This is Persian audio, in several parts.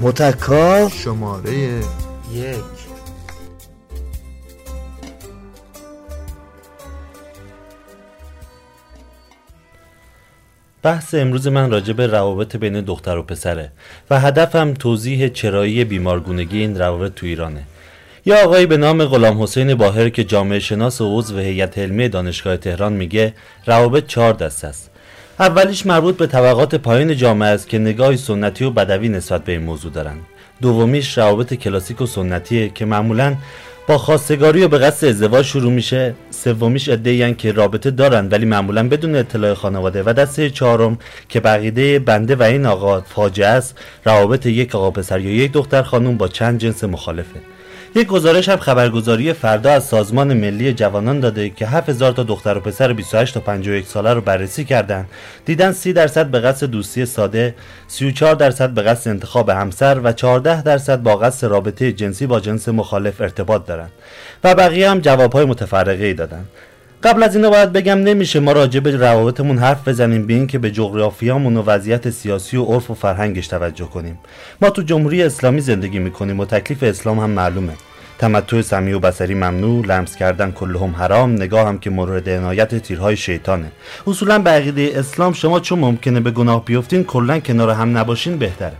متکا شماره 1. بحث امروز من راجع به روابط بین دختر و پسره و هدفم توضیح چرایی بیمارگونگی این روابط تو ایرانه. یا آقایی به نام غلام حسین باهر که جامعه شناس و عضو هیئت علمی دانشگاه تهران میگه روابط 4 دسته است. اولیش مربوط به طبقات پایین جامعه است که نگاهی سنتی و بدوی نسبت به این موضوع دارند. دومیش روابط کلاسیک و سنتیه که معمولاً با خواستگاری و به قصد ازدواج شروع میشه. سومیش عده‌ای ان که رابطه دارن ولی معمولا بدون اطلاع خانواده. و دسته چهارم که بقیده بنده و این آقا فاجعه است، روابط یک آقا پسر یا یک دختر خانم با چند جنس مخالفه. یک گزارش هم خبرگزاری فردا از سازمان ملی جوانان داده که 7000 تا دختر و پسر 28 تا 51 ساله رو بررسی کردن. دیدن 30% به قصد دوستی ساده، 34% به قصد انتخاب همسر و 14% با قصد رابطه جنسی با جنس مخالف ارتباط دارن و بقیه هم جوابهای متفرقه‌ای دادن. قبل از اینو باید بگم نمیشه ما راجع به روابطمون حرف بزنیم به این که به جغرافیامون و وضعیت سیاسی و عرف و فرهنگش توجه کنیم. ما تو جمهوری اسلامی زندگی میکنیم و تکلیف اسلام هم معلومه. تمتع سمعی و بصری ممنوع، لمس کردن کلهم حرام، نگاه هم که مورد عنایت تیرهای شیطانه. اصولا به عقیده اسلام شما چون ممکنه به گناه بیفتین کلا کنار هم نباشین بهتره.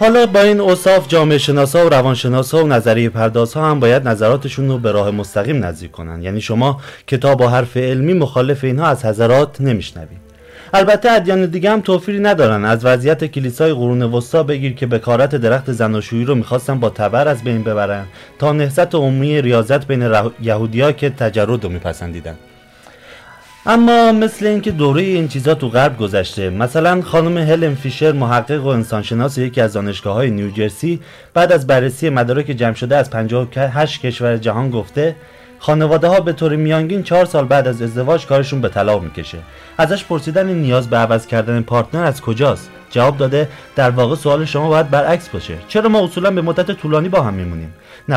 حالا با این اوصاف جامعه شناسا و روانشناسا و نظریه پردازها هم باید نظراتشون رو به راه مستقیم نزدیک کنن، یعنی شما کتاب و حرف علمی مخالف اینها از حضرات نمیشنوید. البته ادیان دیگه هم توفیری ندارن، از وضعیت کلیسای قرون وسطا بگیر که بکارت درخت زناشویی رو میخواستن با تبر از بین ببرن تا نهضت عمومی ریاضت بین یهودیا که تجرد رو میپسندیدن. اما مثل اینکه دوره این چیزا تو غرب گذشته. مثلا خانم هلن فیشر، محقق و انسانشناس یکی از دانشگاه‌های نیوجرسی، بعد از بررسی مدارک جمع شده از 58 کشور جهان گفته خانواده‌ها به طور میانگین 4 سال بعد از ازدواج کارشون به طلاق میکشه. ازش پرسیدن این نیاز به عوض کردن پارتنر از کجاست؟ جواب داده در واقع سوال شما باید برعکس باشه. چرا ما اصولا به مدت طولانی با هم میمونیم؟ 97%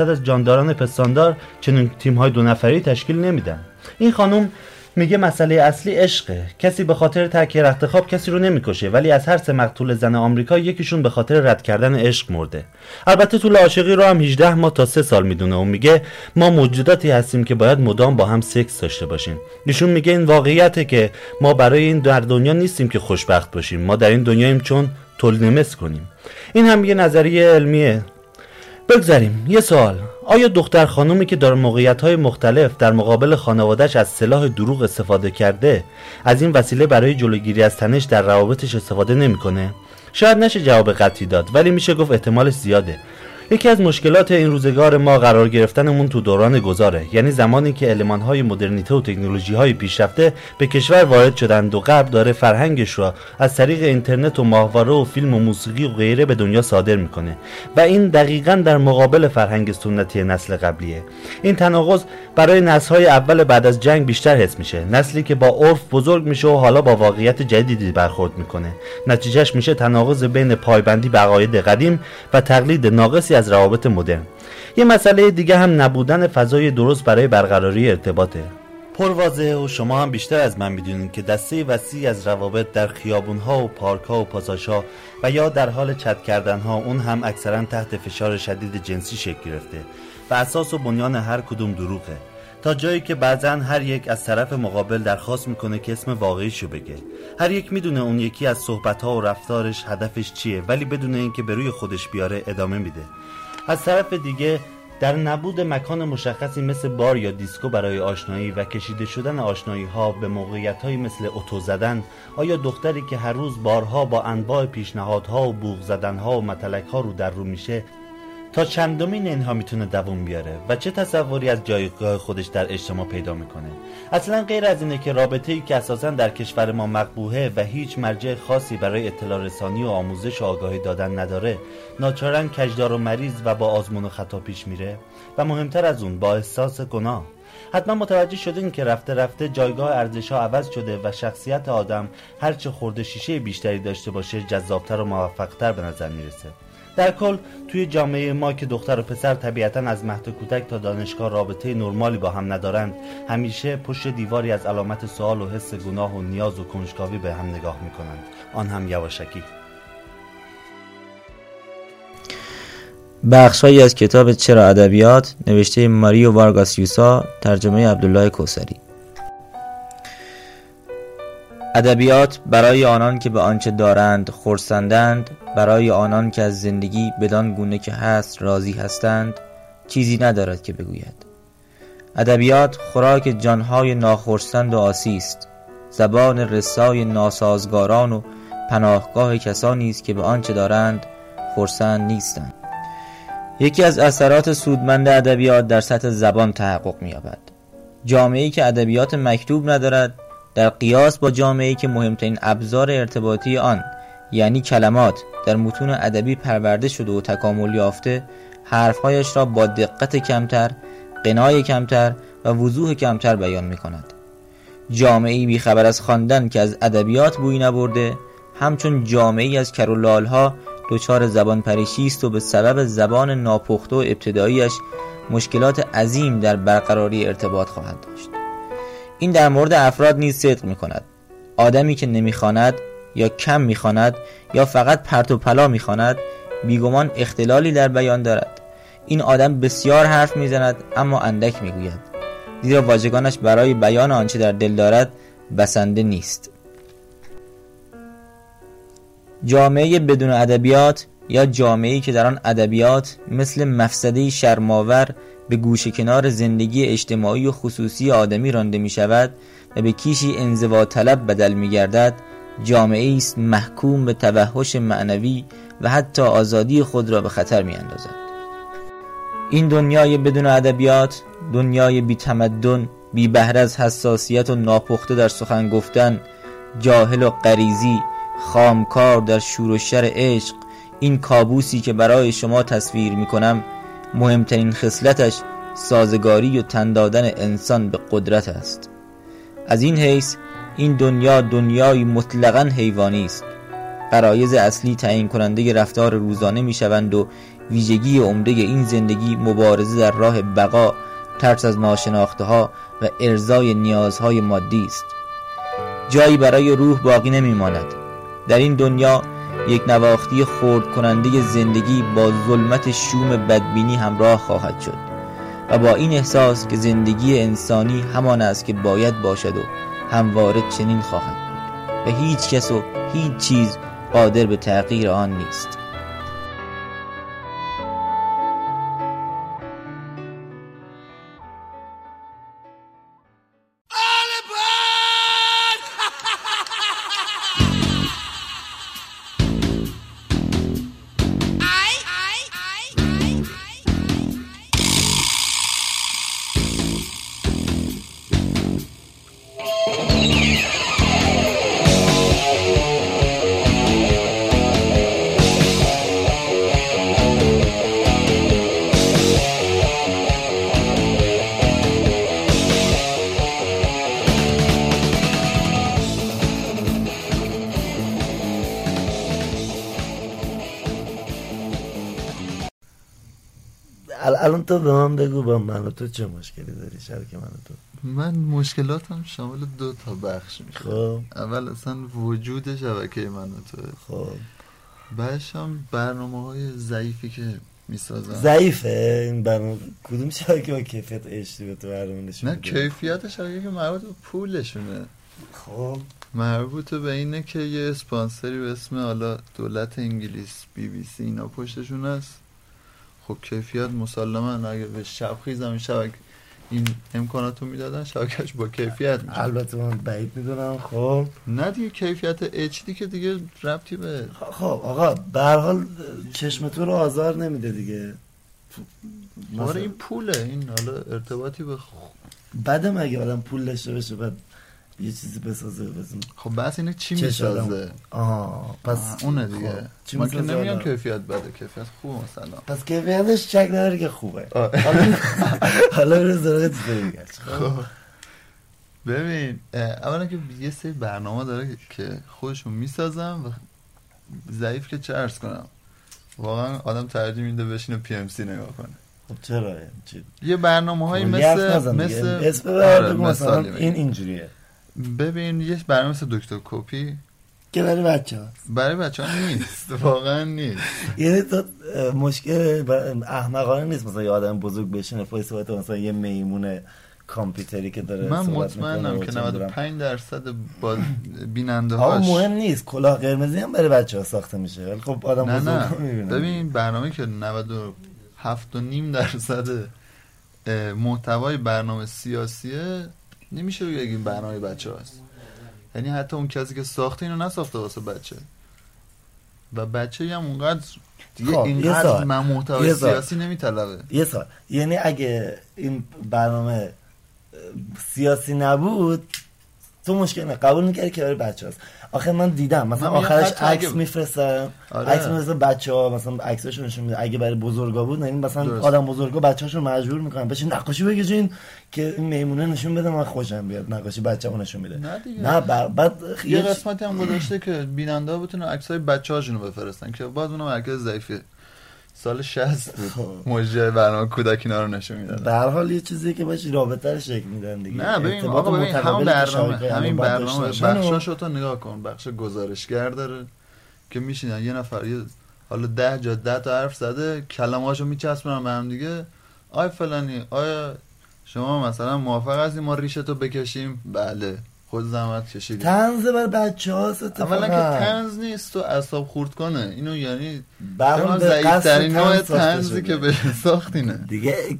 از جانداران پستاندار چنین تیم‌های دو نفری تشکیل نمیدن. این خانم میگه مسئله اصلی عشقه. کسی به خاطر ترک رختخواب کسی رو نمیکشه، ولی از هر 3 مقتول زن آمریکا یکیشون به خاطر رد کردن عشق مرده. البته طول عاشقی رو هم 18 ماه تا 3 سال میدونه و میگه ما موجوداتی هستیم که باید مدام با هم سکس داشته باشیم. ایشون میگه این واقعیته که ما برای این در دنیا نیستیم که خوشبخت باشیم، ما در این دنیاییم چون تلنمس کنیم. این هم یه نظریه علمیه. بگذاریم. یه سوال: آیا دختر خانومی که در موقعیت‌های مختلف در مقابل خانواده‌اش از سلاح دروغ استفاده کرده از این وسیله برای جلوگیری از تنش در روابطش استفاده نمی‌کنه؟ شاید نشه جواب قطعی داد، ولی میشه گفت احتمالش زیاده. یکی از مشکلات این روزگار ما قرار گرفتنمون تو دوران گذاره، یعنی زمانی که المان‌های مدرنیته و تکنولوژی‌های پیشرفته به کشور وارد شدند و غرب داره فرهنگش رو از طریق اینترنت و ماهواره و فیلم و موسیقی و غیره به دنیا صادر میکنه و این دقیقاً در مقابل فرهنگ سنتی نسل قبلیه. این تناقض برای نسل‌های اول بعد از جنگ بیشتر حس میشه، نسلی که با عرف بزرگ میشه و حالا با واقعیت جدیدی برخورد میکنه. نتیجهش میشه تناقض بین پایبندی به عقاید قدیم و تقلید ناقص از روابط مدرن. یه مسئله دیگه هم نبودن فضای درست برای برقراری ارتباطه. پرواضحه و شما هم بیشتر از من میدونین که دسته وسیع از روابط در خیابون‌ها و پارک‌ها و پاساژها و یا در حال چت کردن‌ها، اون هم اکثرا تحت فشار شدید جنسی شکل گرفته و اساس و بنیان هر کدوم دروغه، تا جایی که بعضاً هر یک از طرف مقابل درخواست میکنه که اسم واقعیشو بگه. هر یک میدونه اون یکی از صحبت‌ها و رفتارش هدفش چیه، ولی بدون اینکه به روی خودش بیاره ادامه میده. از طرف دیگه در نبود مکان مشخصی مثل بار یا دیسکو برای آشنایی و کشیده شدن آشنایی‌ها به موقعیت‌هایی مثل اتو زدن، آیا دختری که هر روز بارها با انواع پیشنهادها و بوق زدن‌ها و متلک‌ها رو در رو میشه تا چندمین اینها میتونه دوام بیاره و چه تصوری از جایگاه خودش در اجتماع پیدا میکنه؟ اصلا غیر از اینه که رابطه‌ای که اساسا در کشور ما مقبوحه و هیچ مرجع خاصی برای اطلاع رسانی و آموزش و آگاهی دادن نداره، ناچارن کجدار و مریض و با آزمون و خطا پیش میره و مهمتر از اون با احساس گناه. حتما متوجه شدین که رفته رفته جایگاه ارزش‌ها عوض شده و شخصیت آدم هرچه خورده شیشه بیشتری داشته باشه جذاب‌تر و موفق‌تر به نظر میرسه. در کل توی جامعه ما که دختر و پسر طبیعتاً از مهد کودک تا دانشگاه رابطه نرمالی با هم ندارند، همیشه پشت دیواری از علامت سوال و حس گناه و نیاز و کنجکاوی به هم نگاه میکنند، آن هم یواشکی. بخشهایی از کتاب چرا ادبیات نوشته ماریو وارگاس یوسا، ترجمه عبدالله کوسری. ادبیات برای آنان که به آنچه دارند خرسندند، برای آنان که از زندگی بدان گونه که هست راضی هستند، چیزی ندارد که بگوید. ادبیات خوراک جانهای ناخرسند و آسی است، زبان رسای ناسازگاران و پناهگاه کسانی است که به آنچه دارند خرسند نیستند. یکی از اثرات سودمند ادبیات در سطح زبان تحقق می‌یابد. جامعه‌ای که ادبیات مکتوب ندارد، در قیاس با جامعه‌ای که مهمترین ابزار ارتباطی آن یعنی کلمات در متون ادبی پرورده شده و تکامل یافته، حرف‌هایش را با دقت کمتر، قنای کمتر و وضوح کمتر بیان می‌کند. جامعه‌ای بی‌خبر از خواندن که از ادبیات بویی نبرده، همچون جامعه‌ای از کر و لال‌ها دچار زبان پریشی است و به سبب زبان ناپخته و ابتداییش مشکلات عظیم در برقراری ارتباط خواهد داشت. این در مورد افراد نیز صدق می‌کند. آدمی که نمی‌خواند یا کم می‌خواند یا فقط پرت و پلا می‌خواند، بیگمان اختلالی در بیان دارد. این آدم بسیار حرف می‌زند اما اندک می‌گوید، زیرا واژگانش برای بیان آنچه در دل دارد بسنده نیست. جامعه بدون ادبیات یا جامعه‌ای که در آن ادبیات مثل مفسده‌ای شرم‌آور به گوشه کنار زندگی اجتماعی و خصوصی آدمی رانده می‌شود و به کیشی انزوا طلب بدل می‌گردد، جامعه‌ای است محکوم به توحش معنوی و حتی آزادی خود را به خطر می‌اندازد. این دنیای بدون ادبیات، دنیای بی‌تمدن، بی بهره از حساسیت و ناپخته در سخن گفتن، جاهل و غریزی، خامکار در شور و شر عشق، این کابوسی که برای شما تصویر میکنم، مهمترین خصلتش سازگاری و تن دادن انسان به قدرت است. از این حیث این دنیا دنیای مطلقاً حیوانی است. غرایز اصلی تعیین کننده رفتار روزانه میشوند و ویژگی عمده این زندگی مبارزه در راه بقا، ترس از ناشناخته ها و ارضای نیازهای مادی است. جایی برای روح باقی نمیماند. در این دنیا یک نواختی خرد کننده زندگی با ظلمت شوم بدبینی همراه خواهد شد و با این احساس که زندگی انسانی همان است که باید باشد و همواره چنین خواهد بود و هیچ کس و هیچ چیز قادر به تغییر آن نیست. الان تو به من بگو با من و تو چه مشکلی داری شرک من و تو؟ من مشکلاتم شامل 2 بخش میشه. خب اول اصلا وجود شبکه من و تو. خب بعدش هم برنامه‌های ضعیفی که میسازن. ضعیفه این برنامه کدوم شبکه با کیفیت اشتباه تو برنامه نشون؟ نه کیفیت شبکه که مربوط به پولشونه. خب مربوط به اینه که یه اسپانسری به اسم حالا دولت انگلیس، BBC اینا پشتشون است. خب کیفیت مسلماً اگه به شبخیز هم این امکاناتو میدادن شبکهش با کیفیت میشه. البته من بعید میدونم. خب نه دیگه کیفیت HD که دیگه ربطی به خب آقا به هر حال چشمتون رو آزار نمیده دیگه. آره این پوله، این حالا ارتباطی به بعدم اگه آدم پول داشته بشه بعد یه چیزی بسازه بزن. خب بس اینه چی میسازه؟ پس اونه دیگه. خب. ما که نمیان کیفیت بده، کیفیت خوب مثلا. پس کیفیتش چک نداره که خوبه. حالا رزرگت دیگه. خب ببین اولا که یه سری برنامه داره که خودشون میسازم و ضعیف که چه عرض کنم. واقعا آدم ترجیح میده بشینه PMC نگاه کنه. خب چرا یه برنامه‌هایی مثل این اینجوریه. ببین یه برنامه مثل دکتر کوپی که برای بچه‌ها، برای بچه‌ها نیست، واقعا نیست. یعنی تا مشکل احمقانه نیست مثلا یه آدم بزرگ بشینه فیس بوت مثلا یه میمونه کامپیوتری که داره. من مطمئنم که 95% باز بیننده هاش مهم نیست. کلاه قرمزی هم برای بچه‌ها ساخته میشه ولی خب آدم بزرگ نمی‌بینه. ببین برنامه که 97.5% محتوای برنامه سیاسیه نمیشه بگیم برنامه بچه‌هاست. یعنی حتی اون کسی که ساخته اینو نساخته واسه بچه و بچه هم اونقدر دیگه اینقدر محتوای سیاسی نمیطلبه. یه سال یعنی اگه این برنامه سیاسی نبود تو مشکل قبول می‌کردی که برای بچه‌هاست. آخه من دیدم مثلا آخرش عکس میفرستم، عکس مثلا بچه‌ها مثلا عکساشون نشون میده. اگه برای بزرگا بود یعنی مثلا درست. آدم بزرگا بچه‌هاشون مجبور می‌کنن بشین نقاشی بکشین که این میمونه نشون بده من خوشم بیاد، نقاشی بچه‌ها نشون میده. نه بعد یه قسمتی هم گذاشته که بیننده بتونه عکسای بچه‌هاشون رو بفرستن که باز اونم مرکز ضعیفه. سال 60 بود موجه برنامه کودکینا رو نشون میدادن. در حال یه چیزی که باشه رابطه رو شکل میدن دیگه. نه ببین آقا ببین همین برنامه بخشاشو تو نگاه کن، بخش گزارشگر داره که میشینن یه نفر یه حالا 10 تا حرف زده کلمه‌اشو میچسبونن به هم دیگه. آی فلانی آیا شما مثلا موافق هستی ما ریشتو بکشیم؟ بله. خود زحمت کشیدی. طنز بر بچه‌هاست اتفاقا. اولا که طنز نیست تو اعصاب خورد کنه. اینو یعنی برام ضعیف‌ترین نوع طنزی که به ساختینه. دیگه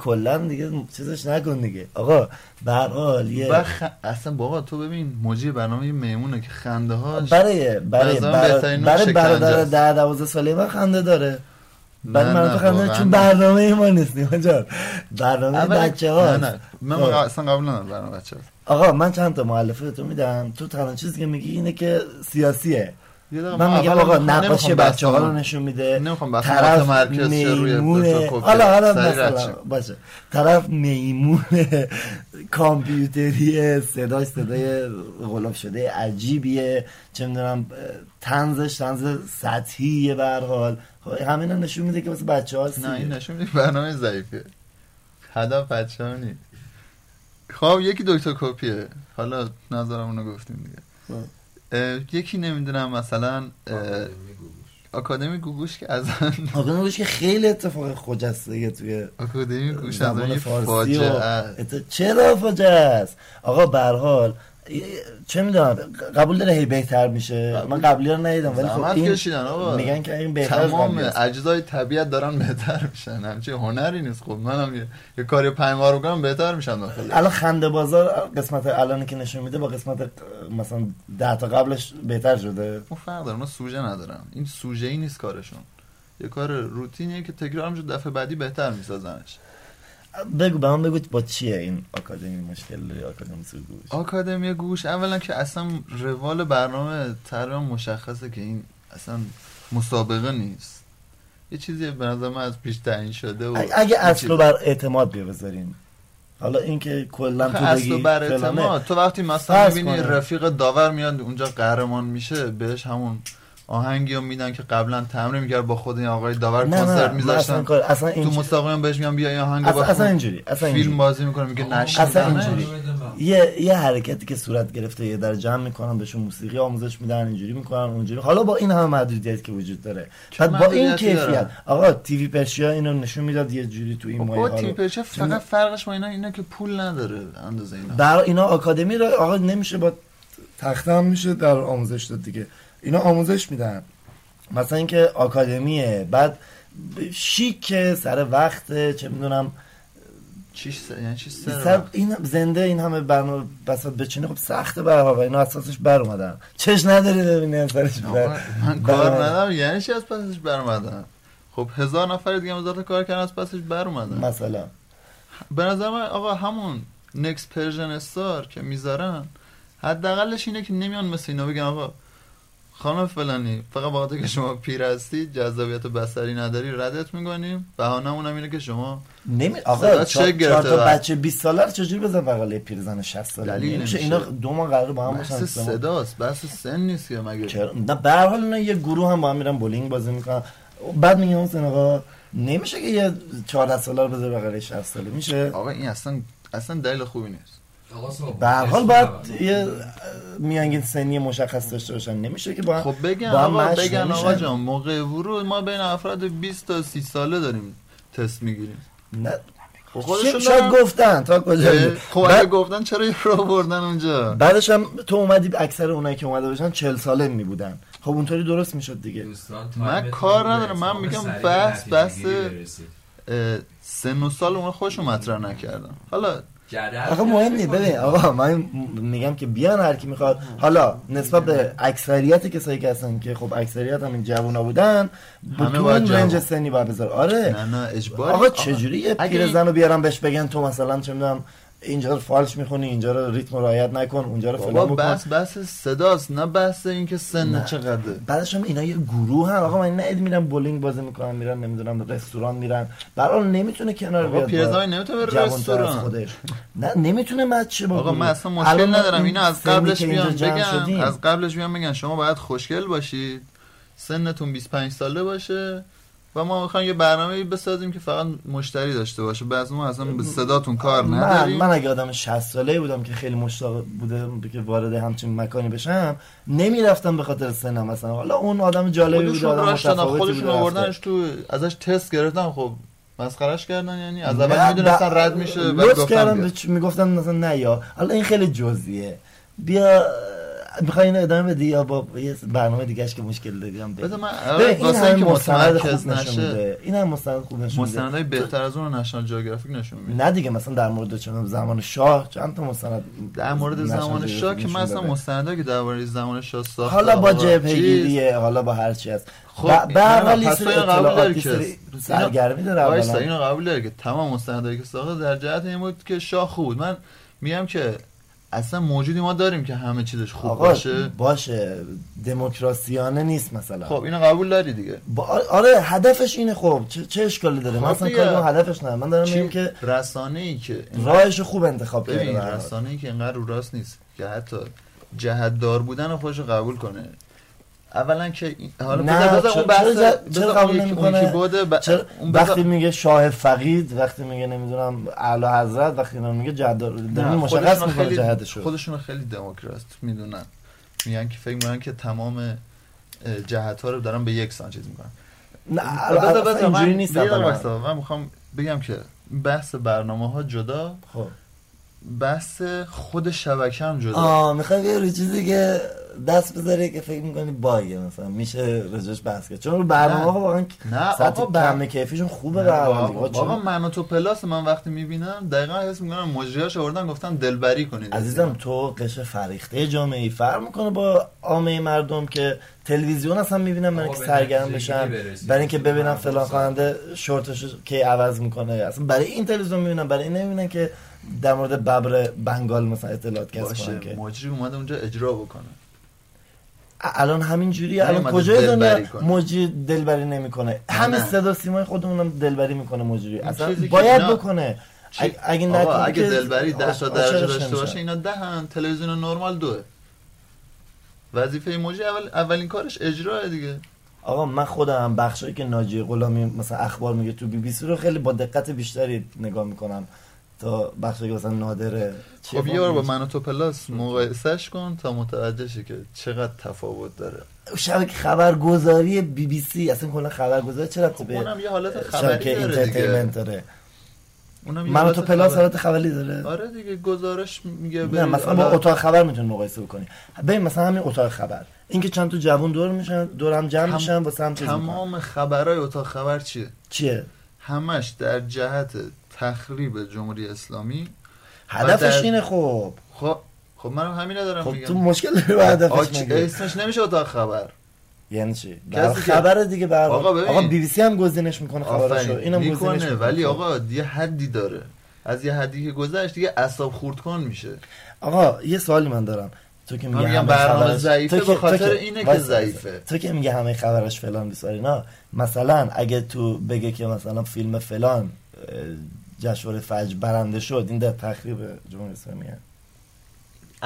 کلا دیگه چیزش نکن دیگه. آقا به هر حال اصلا بابا تو ببین موجی برنامه میمونه که خنده هاش برای برادر 10-12 ساله من خنده داره. بعد من خنده چون برنامه ما نیست اونجا. برنامه بچه‌ها. نه من اصلا قبول ندارم برنامه بچه‌ها. آقا من چند تا مؤلفه تو میدم، تو تنها چیزی که میگی اینه که سیاسیه. من میگم آقا نقاشی بچه‌ها رو نشون میده. نمیخوام بحث مرکز چه روی دکتر کوپی. حالا مثلا باشه. طرف میمون کامپیوتریه، صدای غلاب شده عجیبیه، چه میدونم طنز سطحیه. به هر حال همینا نشون میده که واسه بچه‌ها. نه این نشون میده برنامه ضعیفه. هدف بچه‌ها نیست. خب یکی دکتر کوپیه، حالا نظرمونو گفتیم دیگه. یکی نمیدونم مثلا آکادمی گوگوش که از آکادمی گوگوش که خیلی اتفاق خجسته توی آکادمی گوگوش زبان فارسی. چرا فاجعه است آقا؟ به هر حال چه میدونم قبول داره هی بهتر میشه. من قبلی رو ندیدم ولی خب این میگن که این بهتر، تمام اجزای طبیعت دارن بهتر میشن. همچین هنری نیست. خب منم یه کاری 5 بار میکنم بهتر میشن. الان خنده بازار قسمت الان که نشون میده با قسمت مثلا 10 تا قبلش بهتر شده. اون فرق داره. من سوژه ندارم. این سوژه ای نیست کارشون. یه کار روتینیه که تکرار میشه، دفعه بعدی بهتر میسازنش. بگو با چیه این آکادمی مشکل داری؟ آکادمی گوش اولا که اصلا روال برنامه طرح مشخصه که این اصلا مسابقه نیست، یه چیزی به نظر من از پیش تعیین شده. و اگه اصل رو بر اعتماد بذاریم، حالا این که کلا تو بگی اصل بر اعتماد، تو وقتی مثلا می‌بینی رفیق داور میاد اونجا قهرمان میشه بهش همون آهنگی رو میدن که قبلا تمرین میکرد با خود این آقای داور کنسرت میذاشتن. تو مسابقه بهش میگم بیا این آهنگ رو اصلا اینجوری فیلم بازی میکنه میگه نشید. اصلا اینجوری یه حرکتی که صورت گرفته یه در جمع میکنن بهشون موسیقی آموزش میدن، اینجوری میکنن اونجوری. حالا با این همه محدودیت که وجود داره بعد با این کیفیت آقا تی وی پرشیا اینو نشون میداد یه جوری تو این مایه. تی وی پرشیا فقط فرقش با اینا که پول نداره اندازه اینا. در اینا آکادمی رو آقا نمیشه با تختم میشه در آموزش داد دیگه. اینا آموزش میدن مثلا اینکه آکادمیه، بعد شیکه، سر وقته، چه میدونم چی سر این زنده این همه برنامه بسات بچینه. خب سخته برها و اینا اساسش بر اومدن. چش نداری ببینین سرش بر من کار ندارم. یعنی چی از پسش بر اومدن؟ خب 1000 نفر دیگه هم کار کردن از پسش بر اومدن. مثلا به نظر من آقا همون نکست پرژن استار که میذارن حداقلش اینه که نمیان مثل اینا بگن آقا خانم فلانی فقط وقتی که شما پیر هستی جذابیت بصری نداری ردت می‌کنیم. بهانه‌مون هم اینه که شما آقا 4 تا بچه 20 ساله رو چجوری بزن بغل پیرزن 60 ساله؟ نمیشه. اینا دو ما قراره با هم باشن. بس صداست، بس سن نیست که مگه. نه به هر حال اینا یه گروه هم با هم میرن بولینگ بازی میکنن. بعد میگم حسین آقا نمیشه که یه 14 ساله رو بزن بغل 60 ساله؟ میشه آقا این اصلا دلیل خوبی نیست. به هر حال باید یه میانگین سنی مشخص داشته باشن، نمیشه که با خب بگن آقا جان موقع ورود ما بین افراد 20 تا 30 ساله داریم تست میگیریم. نه خودشون شاید گفتن تا کجا خب گفتن چرا رو بردن اونجا. بعدش هم تو اومدی اکثر اونایی که اومده باشن 40 ساله می بودن، خب اونطوری درست میشد دیگه. من کار ندارم، من میگم بس سن و سال اون خودشون مطرح نکردم. حالا آخه مهم نیست. ببین آقا من میگم که بیان هر کی میخواد، حالا نسبت به اکثریت کسایی که هستن که خب اکثریت هم این جوونا بودن بتون رنج سنی باید بذار. آره نه اجبار. آقا چجوری یه پیرزنو بیارم بهش بگن تو مثلا چه میدونم اینجا رو فالش میخونی، اینجا رو ریتم رعایت نکن، اونجا رو فلان بکن. بس صداست، نه بس اینکه سن چقدره. بعدش هم اینا یه گروه هم آقا من نه میرم بولینگ بازی میکنن، میرن نمیدونم رستوران میرن، برای نمیتونه کنار بیاد. آقا پیرزای نمیتونه بره رستوران خودش. نه نمیتونه بچه با آقا من اصلا مشکل ندارم اینو از قبلش بیان بگن از قبلش بیان بگن شما باید خوشگل باشی، سنتون 25 ساله باشه و ما میخوایم یه برنامه‌ای بسازیم که فقط مشتری داشته باشه، بعض ما اصلا به صداتون کار نداریم. من اگه آدم 60 ساله‌ای بودم که خیلی مشتاق بودم که وارد همچین مکانی بشم نمیرفتم به خاطر سنم مثلا. حالا اون آدم جالبی بود، آدم متفاوتی خودشون آوردنش تو ازش تست گرفتن، خب مسخرهش کردن، یعنی از اول میدونستن رد میشه بعد گفتن میگفتن مثلا نه یا حالا این خیلی جزئیه بیا میخواین ادامه بدی یا با یه برنامه دیگه اش که مشکل داریم بذار من واسه اینکه مستند نشه اینم مستند خوب نشه، مستندای بهتر از اون نشنال جئوگرافیک نشون میده. نه دیگه مثلا در مورد چون زمان شاه چند تا مستند در مورد زمان شاه که مثلا مستندا که درباره زمان شاه ساخته، حالا با جبهه‌گیریه، حالا با هر چی است. خب به هر حال لیست قبول داره که سرگرمی داره. وایسا اینو قبول داره که تمام مستندایی که ساخته در جهت این بود که شاه خوب. من میگم که اصلا موجودی ما داریم که همه چیزش خوب باشه دموکراسیانه نیست مثلا. خب اینو قبول داری دیگه. آره هدفش اینه. خب چه اشکالی داره؟ خب مثلا کارو هدفش نه. من دارم میگم که رسانه‌ای که راهش خوب انتخاب کنه، رسانه‌ای که انقدر رو راست نیست که حتی جهت‌دار بودن رو خودش قبول کنه. اولا که حالا بذار اون بحث قبول نمی‌کنه وقتی میگه شاه فقید، وقتی میگه نمیدونم اعلی حضرت، وقتی میگه جهادار دین مشخص می‌کنه جهادشو. خودشون خیلی دموکرات میدونن، میگن که فکر می‌کنن که تمام جهت‌ها رو دارن به یک سان چیز می‌کنن. نه البته اینجوری نیست. من می‌خوام بگم که بحث برنامه‌ها جدا، خب بحث خود شبکه هم جدا. می‌خوام یه چیزی که دست بذاره که فکر میکنی بایه مثلا میشه رجوش بحث کرد، چون برنامه ها واقعا سطح برنامه کیفیشون خوبه. واقعا من و تو پلاس من وقتی میبینم دقیقا حس میکنم مجریاش آوردن گفتن دلبری کنید عزیزم. تو قشر فریخته جامعه فرق میکنه با عامه مردم که تلویزیون اصلا میبینم برای اینکه سرگرم بشن، برای اینکه ببینم فلان خواننده شورتش کی عوض میکنه، اصلا برای این تلویزیون میبینم، برای این نمیبینن که در مورد ببر بنگال مثلا اطلاعات کسب کنن که مجری اومده اونجا اجرا بکنه. الان همین جوریه. الان کجای دنیا موجی دلبری نمیکنه؟ همه صداسیمای خودمونم دلبری میکنه موجی. اصلا باید بکنه. اگه نکنه اگه دلبری 10 تا درجه داشته باشه اینا 10 ان تلویزیون نرمال 2. وظیفه موجی اولین کارش اجراه دیگه. آقا من خودم بخشایی که ناجی غلامی مثلا اخبار میگه تو BBC رو خیلی با دقت بیشتری نگاه میکنم تا بخشی که مثلا نادر. خب یه بار با من و تو پلاس مقایسه‌اش کن تا متوجه شی که چقدر تفاوت داره. شبکه خبرگزاری BBC اصلا کلا خبرگزاری چرا به اونم یه حالت خبری اینترتینمنت داره. اونم من و تو پلاس حالت خبری داره. آره دیگه گزارش میگه نه مثلا با اتاق خبر میتونی مقایسه بکنی. ببین مثلا همین اتاق خبر اینکه چند تا جوان دور میشن دورم جمع میشن واسه هم تمام خبرای اتاق خبر چیه؟ همش در جهت تخریب جمهوری اسلامی هدفش اینه. خب منم همین ندارم میگم. خب تو مشکل داری با هدفش مگه؟ اسمش نمیشه اتاق خبر. یعنی چی؟ خبر دیگه. به آقا BBC هم گزینش میکنه خبرشو، اینم گزینش میکنه، ولی آقا یه حدی داره. از یه حدی که گذشت دیگه اعصاب خردکن میشه. آقا یه سوالی من دارم. تو که میگی برنامه ضعیفه به خاطر اینه که ضعیفه، تو که میگی همه خبرش فلان بیساری نه، مثلا اگه تو بگه که مثلا فیلم فلان جشنواره فجر برنده شد این در تخریب جمهوری اسلامیه.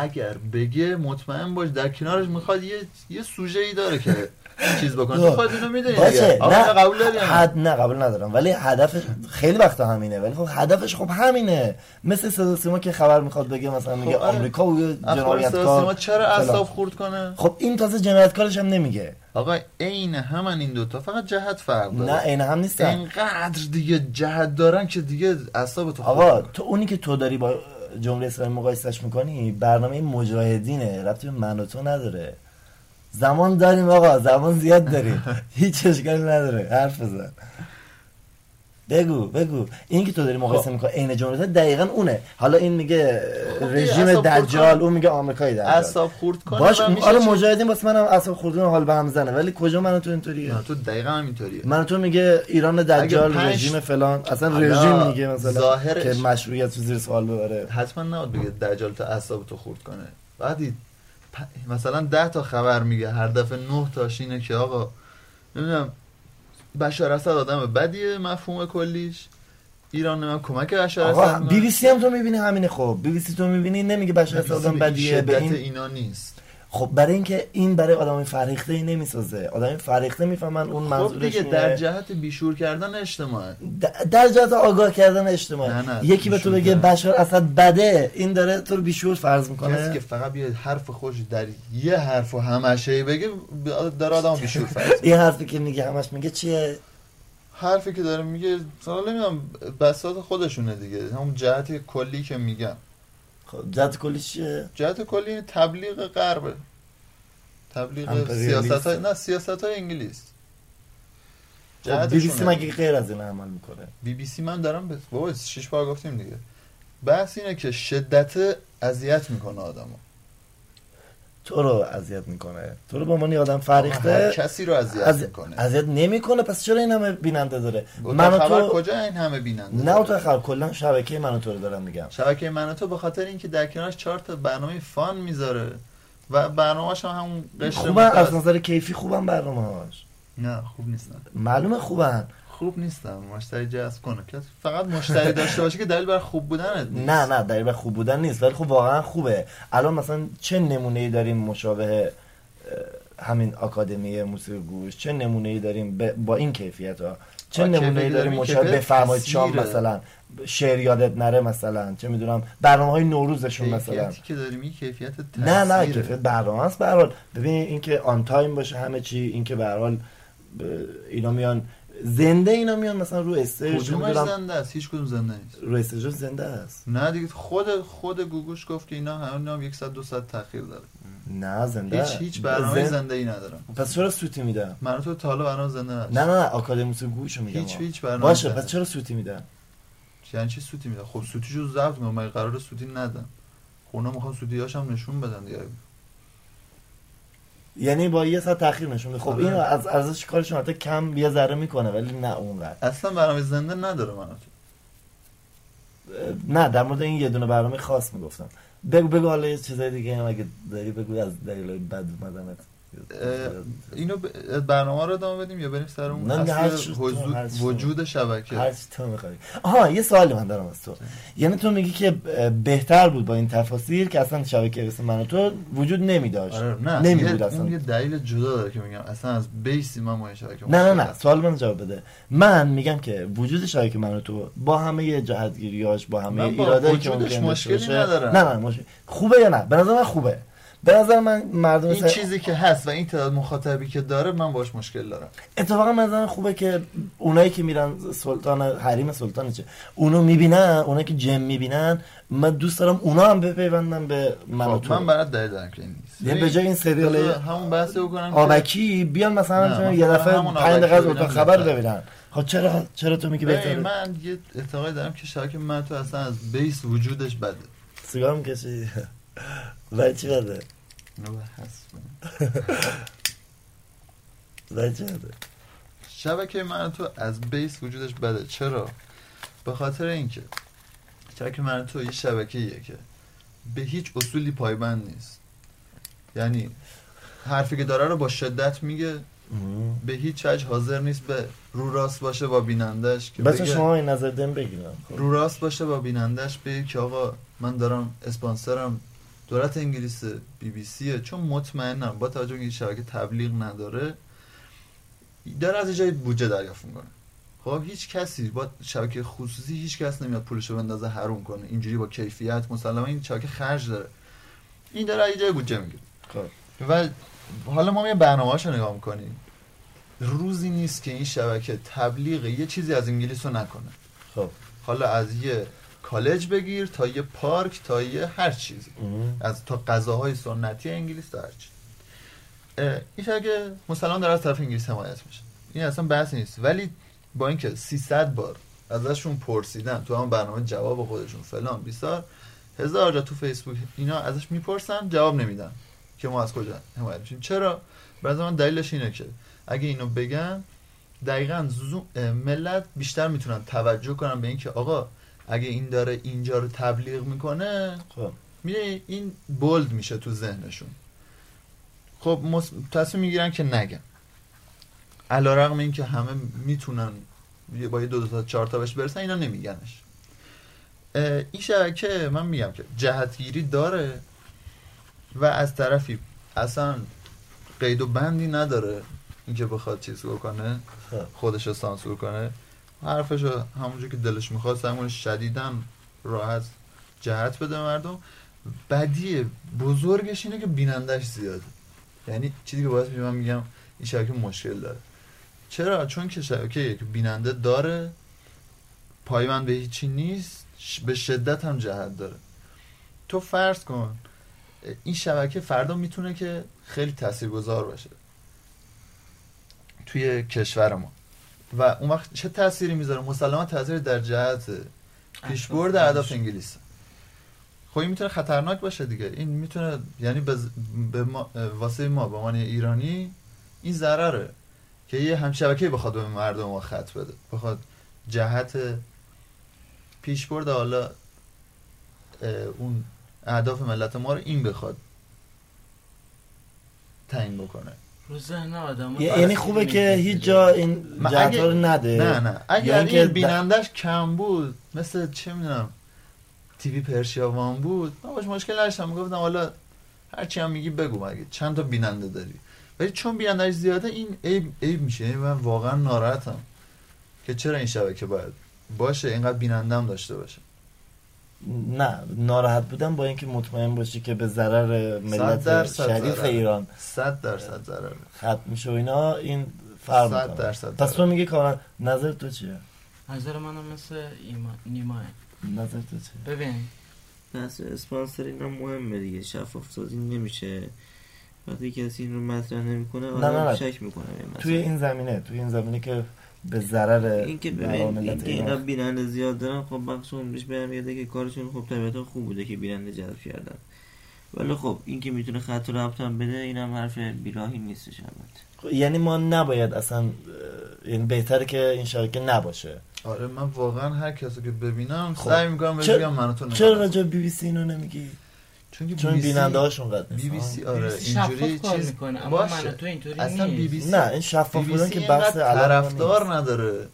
اگر بگه مطمئن باش در کنارش میخواد یه سوژه ای داره که چیز بکنه. تو خودت اینو میدونی دیگه. آره قبول داری. نه قبول ندارم، ولی هدفش خیلی وقتا همینه. ولی خب هدفش خب همینه. مثل سداسیما که خبر میخواد بگه مثلا میگه خب آمریکا و جنایتکار. سداسیما چرا اعصاب خورد کنه؟ خب این تازه جنایتکارش هم نمیگه. آقا عین همن این دوتا، فقط جهت فرق داره. نه عین هم نیستن. اینقدر دیگه جهت دارن که دیگه اعصاب تو خورد. آقا تو اونی که تو داری با جمهوری اسلامی مقایسهش میکنی برنامه مجاهدینه، ربطی به من و تو نداره. زمان داریم آقا، زمان زیاد داریم. هیچ اشکالی نداره، حرف بزن. بگو این که تو داری مقایسه میکنی عین جمهوری دقیقاً اونه. حالا این میگه رژیم دجال، اون میگه آمریکایی دجال. اعصاب خورد کنه باش. حالا مجاهدین واسه منم اعصاب خوردن حال به هم زنه، ولی کجا من تو اینطوریه؟ تو دقیقاً همینطوریه. من تو میگه ایران دجال، رژیم فلان، اصلا رژیم میگه مثلا که مشروعیت تو زیر سوال ببره. حتما نباید بگه دجال تا اعصاب تو خورد کنه. بعدی مثلا 10 تا خبر میگه، هر دفعه 9 تاش اینه که آقا نمیدونم بشار اسد آدم بدیه، مفهوم کلیش ایران نمیدونم کمک بشار اسد. بی بی سی هم تو میبینی همینه. خب بی بی سی تو میبینی نمیگه بشار اسد آدم بدیه، به این اینا نیست. خب برای اینکه این برای آدم فرهیخته‌ای نمیسازه. آدم فرهیخته میفهمن اون منظورش اینه. خب دیگه در جهت بیشور کردن اجتماع، در جهت آگاه کردن اجتماع. نه یکی به تو بگه بشار اسد بده، این داره تو رو بیشور فرض میکنه. کسی که فقط یه حرف خوش در یه حرف و همشی بگه داره آدم بیشور فرض میکنه. این حرفی که میگه همش میگه چیه؟ حرفی که داره میگه سوال نمیدونم بساط خودشونه دیگه، همون جهت کلی که میگم. خب جهت کلی چیه؟ جهت کلی تبلیغ غربه، تبلیغ سیاست‌های نه سیاست‌های انگلیس. جهت بی بی سی مگه غیر از این عمل میکنه؟ بی بی سی من دارم بابا 6 بار گفتیم دیگه. بحث اینه که شدت اذیت میکنه آدمو. تو رو اذیت میکنه. تو رو به معنی آدم فریخته کسی رو اذیت میکنه. اذیت نمیکنه، پس چرا این همه بیننده داره؟ من و تو کجا این همه بیننده داره؟ نه تو خبر کلا شبکه من و تو رو دارم میگم. شبکه من و تو به خاطر اینکه در کنارش 4 تا برنامه فان میذاره و برنامه‌اش هم همون قشنگه. خوبه از نظر کیفی خوبم برنامه‌اش. نه خوب نیستن. معلومه خوبن. خوب نیستم مشتری جذب کنه. فقط مشتری داشته باشه که دلیل بر خوب بودنه. نه دلیل بر خوب بودن نیست، ولی خب واقعا خوبه. الان مثلا چه نمونه‌ای داریم مشابه همین آکادمی موسیقی گوش، چه نمونه‌ای داریم با این کیفیت‌ها، چه نمونه‌ای داریم مشابه بفرمایید شام مثلا شعر یادت نره، مثلا چه میدونم برنامه‌های نوروزشون مثلا که داریم این کیفیت تاثیر. نه کیفیت برنامه است. به هر حال ببین اینکه آن تایم باشه همه چی، اینکه به هر حال اینا میان زنده، اینا میان مثلا رو استیج زنده است. هیچ کدوم زنده نیست. رو استیج زنده است. نه دیگه خود گوگوش گفت که اینا همون 100-200 تاخیر داره. نه زنده هیچ برنامه زنده ای ندارم. پس چرا سوتی میدن؟ من تو تا حالا برنامه زنده نداشت. نه آکادمی گوگوشو میگم. هیچ برنامه باشه پس چرا سوتی میدن؟ یعنی چی سوتی میدن؟ خب سوتی جو ضبط میگم، من قراره سوتی ندم. اونا میخوان سوتیاشم نشون بدن دیگه. یعنی با یه ساعت تاخیر نشون. خب این از ارزش کارشون حتی کم یه ذره میکنه، ولی نه اونقدر. اصلا برنامه زنده نداره من. نه در مورد این یه دونه برنامه خاص میگفتم. بگو حالا یه چیزای دیگه هم اگه داری بگو از دلایل بد اومدنت. اینو برنامه رو ادامه بدیم یا بریم سر اون اصل وجود شبکه؟ هر چی تو می‌خوای. آها یه سوالی من دارم از تو. یعنی تو میگی که بهتر بود با این تفاسیر که اصلا شبکه مثل من و تو وجود نمی‌داشت. آره نمی‌بود اصلا. یه دلیل جدا داره که میگم اصلا از بیسی من با شبکه. نه سوال من جواب بده. من میگم که وجود شبکه من و تو با همه جهتگیریاش، با همه ایرادایی که وجودش مشکلی نداره. نه خوبه یا نه؟ به نظر من خوبه. به نظر من مردم این چیزی که هست و این تعداد مخاطبی که داره من باش مشکل دارم. اتفاقا من نظرم خوبه که اونایی که میرن حریم سلطان چه اونو میبینن، اونایی که جم میبینن، من دوست دارم اونا هم بپیوندن به منو تو. من برات دلیل درک نیست. یعنی به جای این سریال همون بحثو بکنم آبکی بیان مثلا یه دفعه 5 دقیقه اتاق خبر ببینن. خب چرا تو میگی بهتره؟ من یه اعتقادی دارم که شبکه من تو اصلا از بیس وجودش بده. سیگار میکشی؟ بچه‌ده. نوبه هست. بچه‌ده. شبکه من تو از بیس وجودش بده. چرا؟ به خاطر اینکه شبکه من تو یه شبکه‌ایه که به هیچ اصولی پایبند نیست. یعنی حرفی که داره رو با شدت میگه، به هیچ وجه حاضر نیست به رو راست باشه با بینندش که بگه. شما این نظر دم بگیرم. رو راست باشه با بینندش بگه که آقا من دارم اسپانسرم دولت انگلیس بی بی سیه، چون مطمئنم با توجه به اینکه شبکه تبلیغ نداره داره از جای بودجه دریافت میکنه. خب هیچ کسی با شبکه خصوصی هیچ کس نمیاد پولشو بندازه حروم کنه اینجوری با کیفیت، مسلما این شبکه خرج داره، این داره از جای بودجه میگیره. خب و حالا ما یه برنامه‌اشو نگاه میکنیم، روزی نیست که این شبکه تبلیغ یه چیزی از انگلیس رو نکنه. خب حالا از یه کالج بگیر تا یه پارک تا یه هر چیزی، از تا غذاهای سنتی انگلیس تا هر چیز، این شبکه مسلما داره از طرف انگلیس حمایت میشه، این اصلا بحث نیست. ولی با اینکه 300 بار ازشون پرسیدن تو هم برنامه جواب خودشون فلان بیسار هزار جا تو فیسبوک اینا ازش میپرسن جواب نمیدن که ما از کجا حمایت میشیم. چرا؟ برای من دلیلش اینه که اگه اینو بگن دقیقاً ملت بیشتر میتونن توجه کنن به اینکه آقا اگه این داره اینجا رو تبلیغ میکنه، خب میره این بولد میشه تو ذهنشون. خب تصمیم میگیرن که نگن، علیرغم اینکه همه میتونن با یه دو تا چهار تا بهش برسن، اینا نمیگنش. این شبکه من میگم که جهتگیری داره و از طرفی اصلا قید و بندی نداره اینکه بخواد چیز کنه، خودش رو سانسور کنه، حرفش رو همونجور که دلش میخواد همون شدیدن راحت جهت بده مردم. بدیه بزرگش اینه که بینندش زیاده، یعنی چیزی که باید من میگم این شبکه مشکل داره. چرا؟ چون که شبکه یک بیننده داره، پایبند به هیچی نیست، به شدت هم جهت داره. تو فرض کن این شبکه فردا میتونه که خیلی تاثیرگذار باشه توی کشور ما و اون وقت چه تأثیری میذاره؟ مسلما تأثیر در جهت پیشبرد اهداف انگلیس. خب این میتونه خطرناک باشه دیگه، این میتونه یعنی به واسه ما به عنوان ایرانی این ضرره که یه هم شبکه‌ای بخواد به مردم ما خط بده، بخواد جهت پیشبرد حالا اون اهداف ملت ما رو این بخواد تعیین بکنه. یعنی خوبه که هیچ جا این جهت‌ها رو نده. نه اگر این بینندش کم بود، مثل چه میدونم تی وی پرشیا وان بود، من باش مشکل نداشتم، میگفتم حالا هرچی هم میگی بگو مگه چند تا بیننده داری. ولی چون بینندش زیاده این عیب میشه، یعنی من واقعا ناراحتم که چرا این شبکه باید باشه اینقدر بینندم داشته باشه. نه ناراحت بودم با اینکه مطمئن باشی که به ضرر ملت شریف ایران 100% ضرر ختم میشه و اینا، این فرق میکنه. پس تو میگی کاران، نظر تو چیه؟ نظر منم مثل نیماه. نظر تو چیه؟ ببین بحث اسپانسر اینا مهمه دیگه، شفاف سازی نمیشه وقتی کسی این رو مطرح نمیکنه، آدم شک میکنه توی این زمینه که به ضرر اینکه اینا بیننده زیاد دارن. خب بخش عمرش بهم میاد که کارشون خب طبیعتا خوب بوده که بیننده جذب کردن، ولی خب اینکه میتونه خط ربط هم بده اینم حرف بیراهی نیستش البته. یعنی ما نباید اصلا، یعنی بهتره که این شبکه نباشه. آره من واقعا هر کسی که ببینم سعی میکنم بهش بگم من تو. چرا راجع بی بی سی اینو نمیگی؟ چون بیننده هاش اونقدر نیست. بی بی سی آره اینجوری چیز میکنه اما من تو اینطوری نیست. بی بی سی نه این شفاف بودن که بحث طرفدار نداره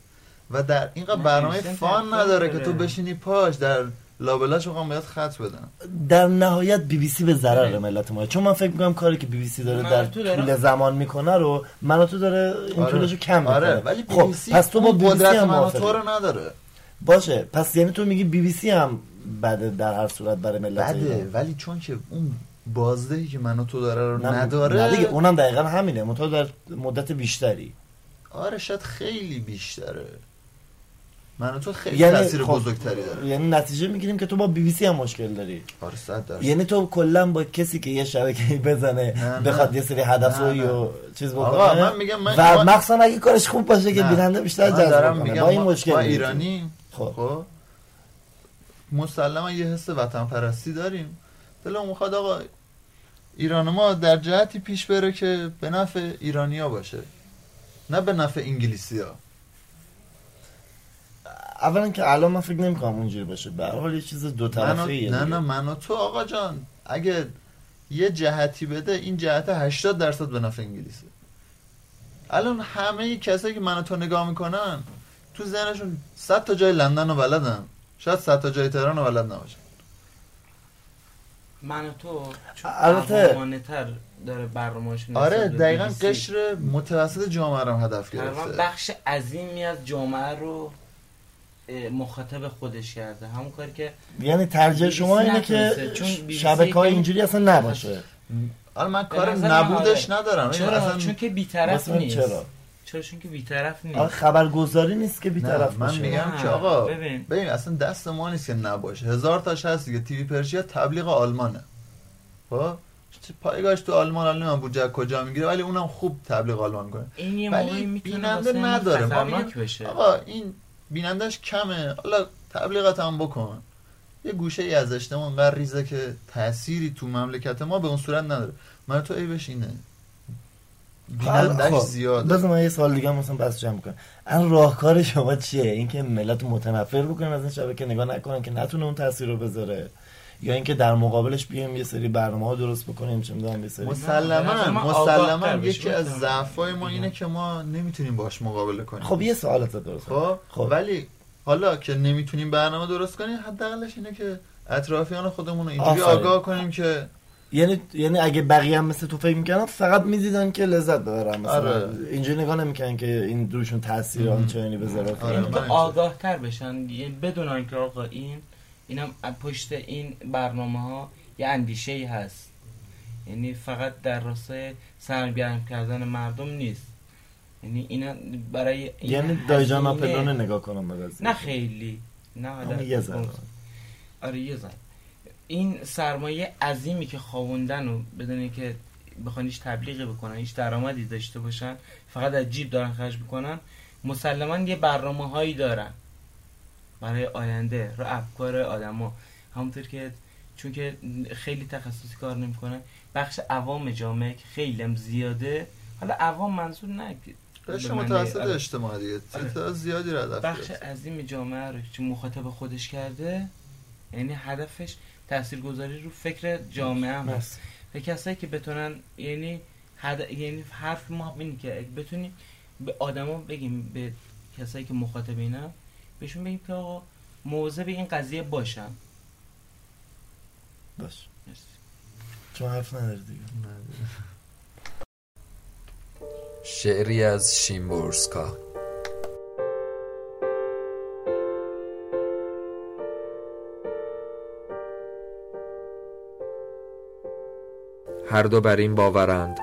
و در اینقدر برنامه فان نداره که تو بشینی پاش در لابلاش بخوام باید خط بدن. در نهایت بی بی سی به ضرر ملت ما، چون من فکر میکنم کاری که بی بی سی داره در طول زمان میکنه رو من تو داره این طولشو کم میکنه. آره ولی بی بی سی پس تو با قدرت من تو رو نداره. باشه پس یعنی تو میگی بی بی سی هم بده در هر صورت برای ملت بده، ولی چون که اون بازدهی که منو تو داره رو نداره. نه دیگه اونم دقیقاً همینه، منتها در مدت بیشتری. آره شاید خیلی بیشتره، منو تو خیلی یعنی تاثیر بزرگتری داره. یعنی نتیجه میگیریم که تو با بی بی سی هم مشکل داری. آره 100%. یعنی تو کلا با کسی که یه شبکه‌ای بزنه بخواد یه سری هدف رو چیز بکنه. آقا من میگم و مخصوصا اگه کارش خوب باشه که بیننده بیشتر جذب کنه. با این مشکل ما ایرانی خب مسلما یه حس وطن پرستی داریم، دلمون میخواد آقا ایران ما در جهتی پیش بره که به نفع ایرانیا باشه نه به نفع انگلیسیا. اولا که الان من فکر نمی کنم اونجوری باشه، به هر حال یه چیز دو طرفیه. نه من و تو آقا جان اگه یه جهتی بده این جهت 80% به نفع انگلیسه. الان همه کسایی که من و تو نگاه میکنن تو ذهنشون 100 تا جای لندن رو بلدن، شاید 100 تا جای تهران رو بلد نباشن. من و تو افغانه‌تر داره برنامه‌اش. آره دقیقاً قشر متوسط جامعه رو هدف گرفته. بخش عظیمی از جامعه رو مخاطب خودش کرده. همون کاری که یعنی ترجیح شما اینه که شبکه‌های اینجوری اصلا نباشه. آره من کار نبودش ندارم. چرا؟ چون که بی‌طرف نیست. چون که بی‌طرف نیست. آخه خبرگزاری نیست که بی‌طرف باشه. من میگم که آقا ببین اصلا دست ما نیست که نباشه. هزار تاش هست دیگه. تی وی پرشیا تبلیغ آلمانه. خب پایگاهش تو آلمان بوجه کجا میگیره، ولی اونم خوب تبلیغ آلمان کنه. این یه موقعی میتونه نداره خطرناک بشه. آقا این بینندش کمه. حالا تبلیغات هم بکن. یه گوشه ای از اجتماع انقدر ریزه که تأثیری تو مملکت ما به اون صورت نداره. من تو ای بشینه. بینندش زیاده. بذار من یه سوال دیگه مثلا بس جمع کنم. الان راهکار شما چیه؟ اینکه ملت رو متنفر بکنیم از این شبکه، نگاه نکنن که نتونه اون تأثیر رو بذاره. یا اینکه در مقابلش بیایم یه سری برنامه‌ها درست بکنیم چه می‌دونم یه سری. مسلماً یکی از ضعف‌های ما اینه که ما نمیتونیم باش مقابله کنیم. خب یه سوالات درست. خب ولی حالا که نمیتونیم برنامه درست کنیم، حداقلش اینه که اطرافیان خودمون رو اینجوری آگاه کنیم که یعنی اگه بقیه هم مثل تو فکر می‌کردن فقط می‌دیدن که لذت ببرن مثلا. آره. اینجوری نگاه نمی‌کنن که این دوشون تأثیر آنچنانی بذاره. آگاه‌تر بشن، بدونن که آقا اینم پشت این برنامه‌ها یه اندیشه‌ای هست، یعنی فقط در راستای سرگرم کردن مردم نیست، یعنی اینا برای این یعنی دایجانا پدونه نگاه کنم به قضیه. نه خیلی نه، آره یه زن این سرمایه عظیمی که خوابوندن و بدون اینکه بخوان هیچ تبلیغی بکنن، هیچ درآمدی داشته باشن، فقط از جیب دارن خرج می‌کنن، مسلماً یه برنامه‌هایی دارن برای آینده رو افکار آدما. همونطور که چون که خیلی تخصصی کار نمی‌کنه، بخش عوام جامعه که خیلی زیاده، حالا عوام منظور نه بخش متوسط اجتماعی، تعداد زیادی رو هدف بخش عظیم جامعه رو که مخاطب خودش کرده، یعنی هدفش تاثیرگذاری رو فکر جامعه هم هست. به کسایی که بتونن یعنی حرف ما اینه که بتونیم به آدما بگیم، به کسایی که مخاطبینن بهشون بگیم که آقا موضوع به این قضیه باشم. باش چون حرف نداره دیگه. شعری از شیمبورسکا. هر دو بر این باورند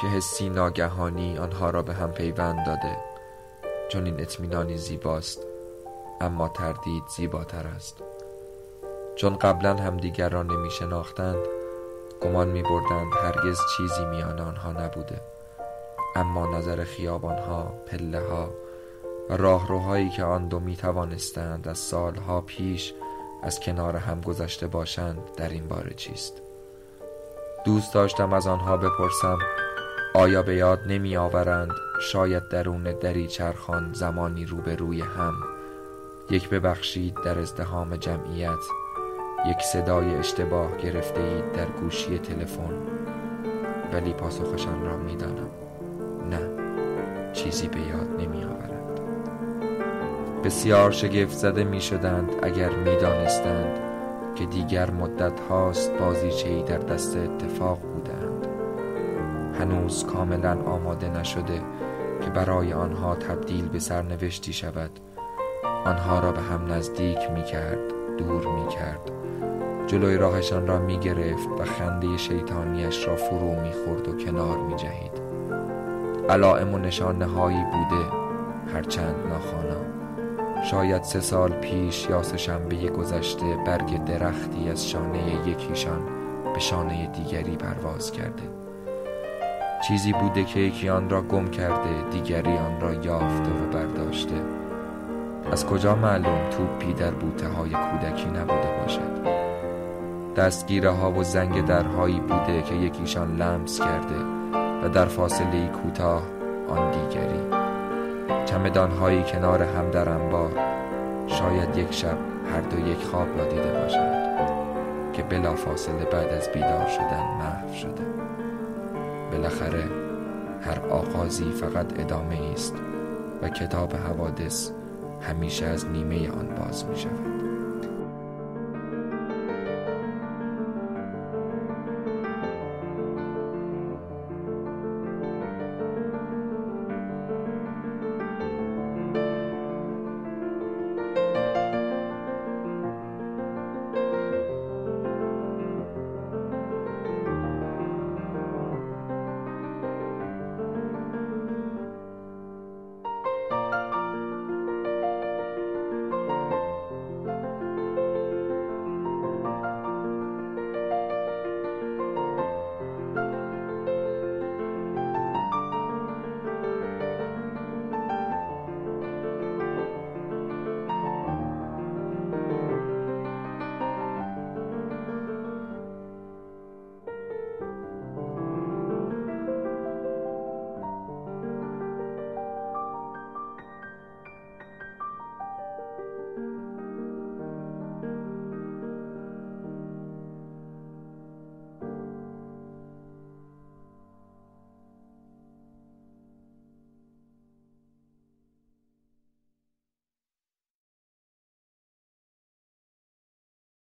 که حسی ناگهانی آنها را به هم پیوند داده، چون این اطمینانی زیباست اما تردید زیباتر است. چون قبلا هم دیگر را نمی شناختند، گمان می بردند هرگز چیزی میان آنها نبوده، اما نظر خیابانها، پله‌ها و راهروهایی که آن دو می توانستند از سالها پیش از کنار هم گذشته باشند در این باره چیست؟ دوست داشتم از آنها بپرسم آیا به یاد نمی آورند شاید درون دری چرخان زمانی روبروی هم، یک ببخشید در ازدحام جمعیت، یک صدای اشتباه گرفته اید در گوشی تلفن، ولی پاسخشان را میدانم، نه، چیزی به یاد نمی آورند. بسیار شگفت زده می شدند اگر می دانستند که دیگر مدت هاست بازیچه‌ای در دست اتفاق بودند، هنوز کاملا آماده نشده که برای آنها تبدیل به سرنوشتی شود. آنها را به هم نزدیک می کرد، دور می کرد، جلوی راهشان را می گرفت و خنده شیطانیش را فرو می خورد و کنار می جهید. علائم و نشانه هایی بوده، هرچند ناخوانا. شاید 3 سال پیش یا 3 شنبه گذشته برگ درختی از شانه یکیشان به شانه دیگری پرواز کرده. چیزی بوده که یکی آن را گم کرده، دیگری آن را یافته و برداشته. از کجا معلوم توپی در بوته های کودکی نبوده باشد؟ دستگیره ها و زنگ درهایی بوده که یکیشان لمس کرده و در فاصله کوتاه آن دیگری. چمدان هایی کنار هم در انبار، شاید یک شب هر دو یک خواب را دیده باشند که بلا فاصله بعد از بیدار شدن محو شده. بالاخره هر آغازی فقط ادامه است و کتاب حوادث همیشه از نیمه آن باز می شود.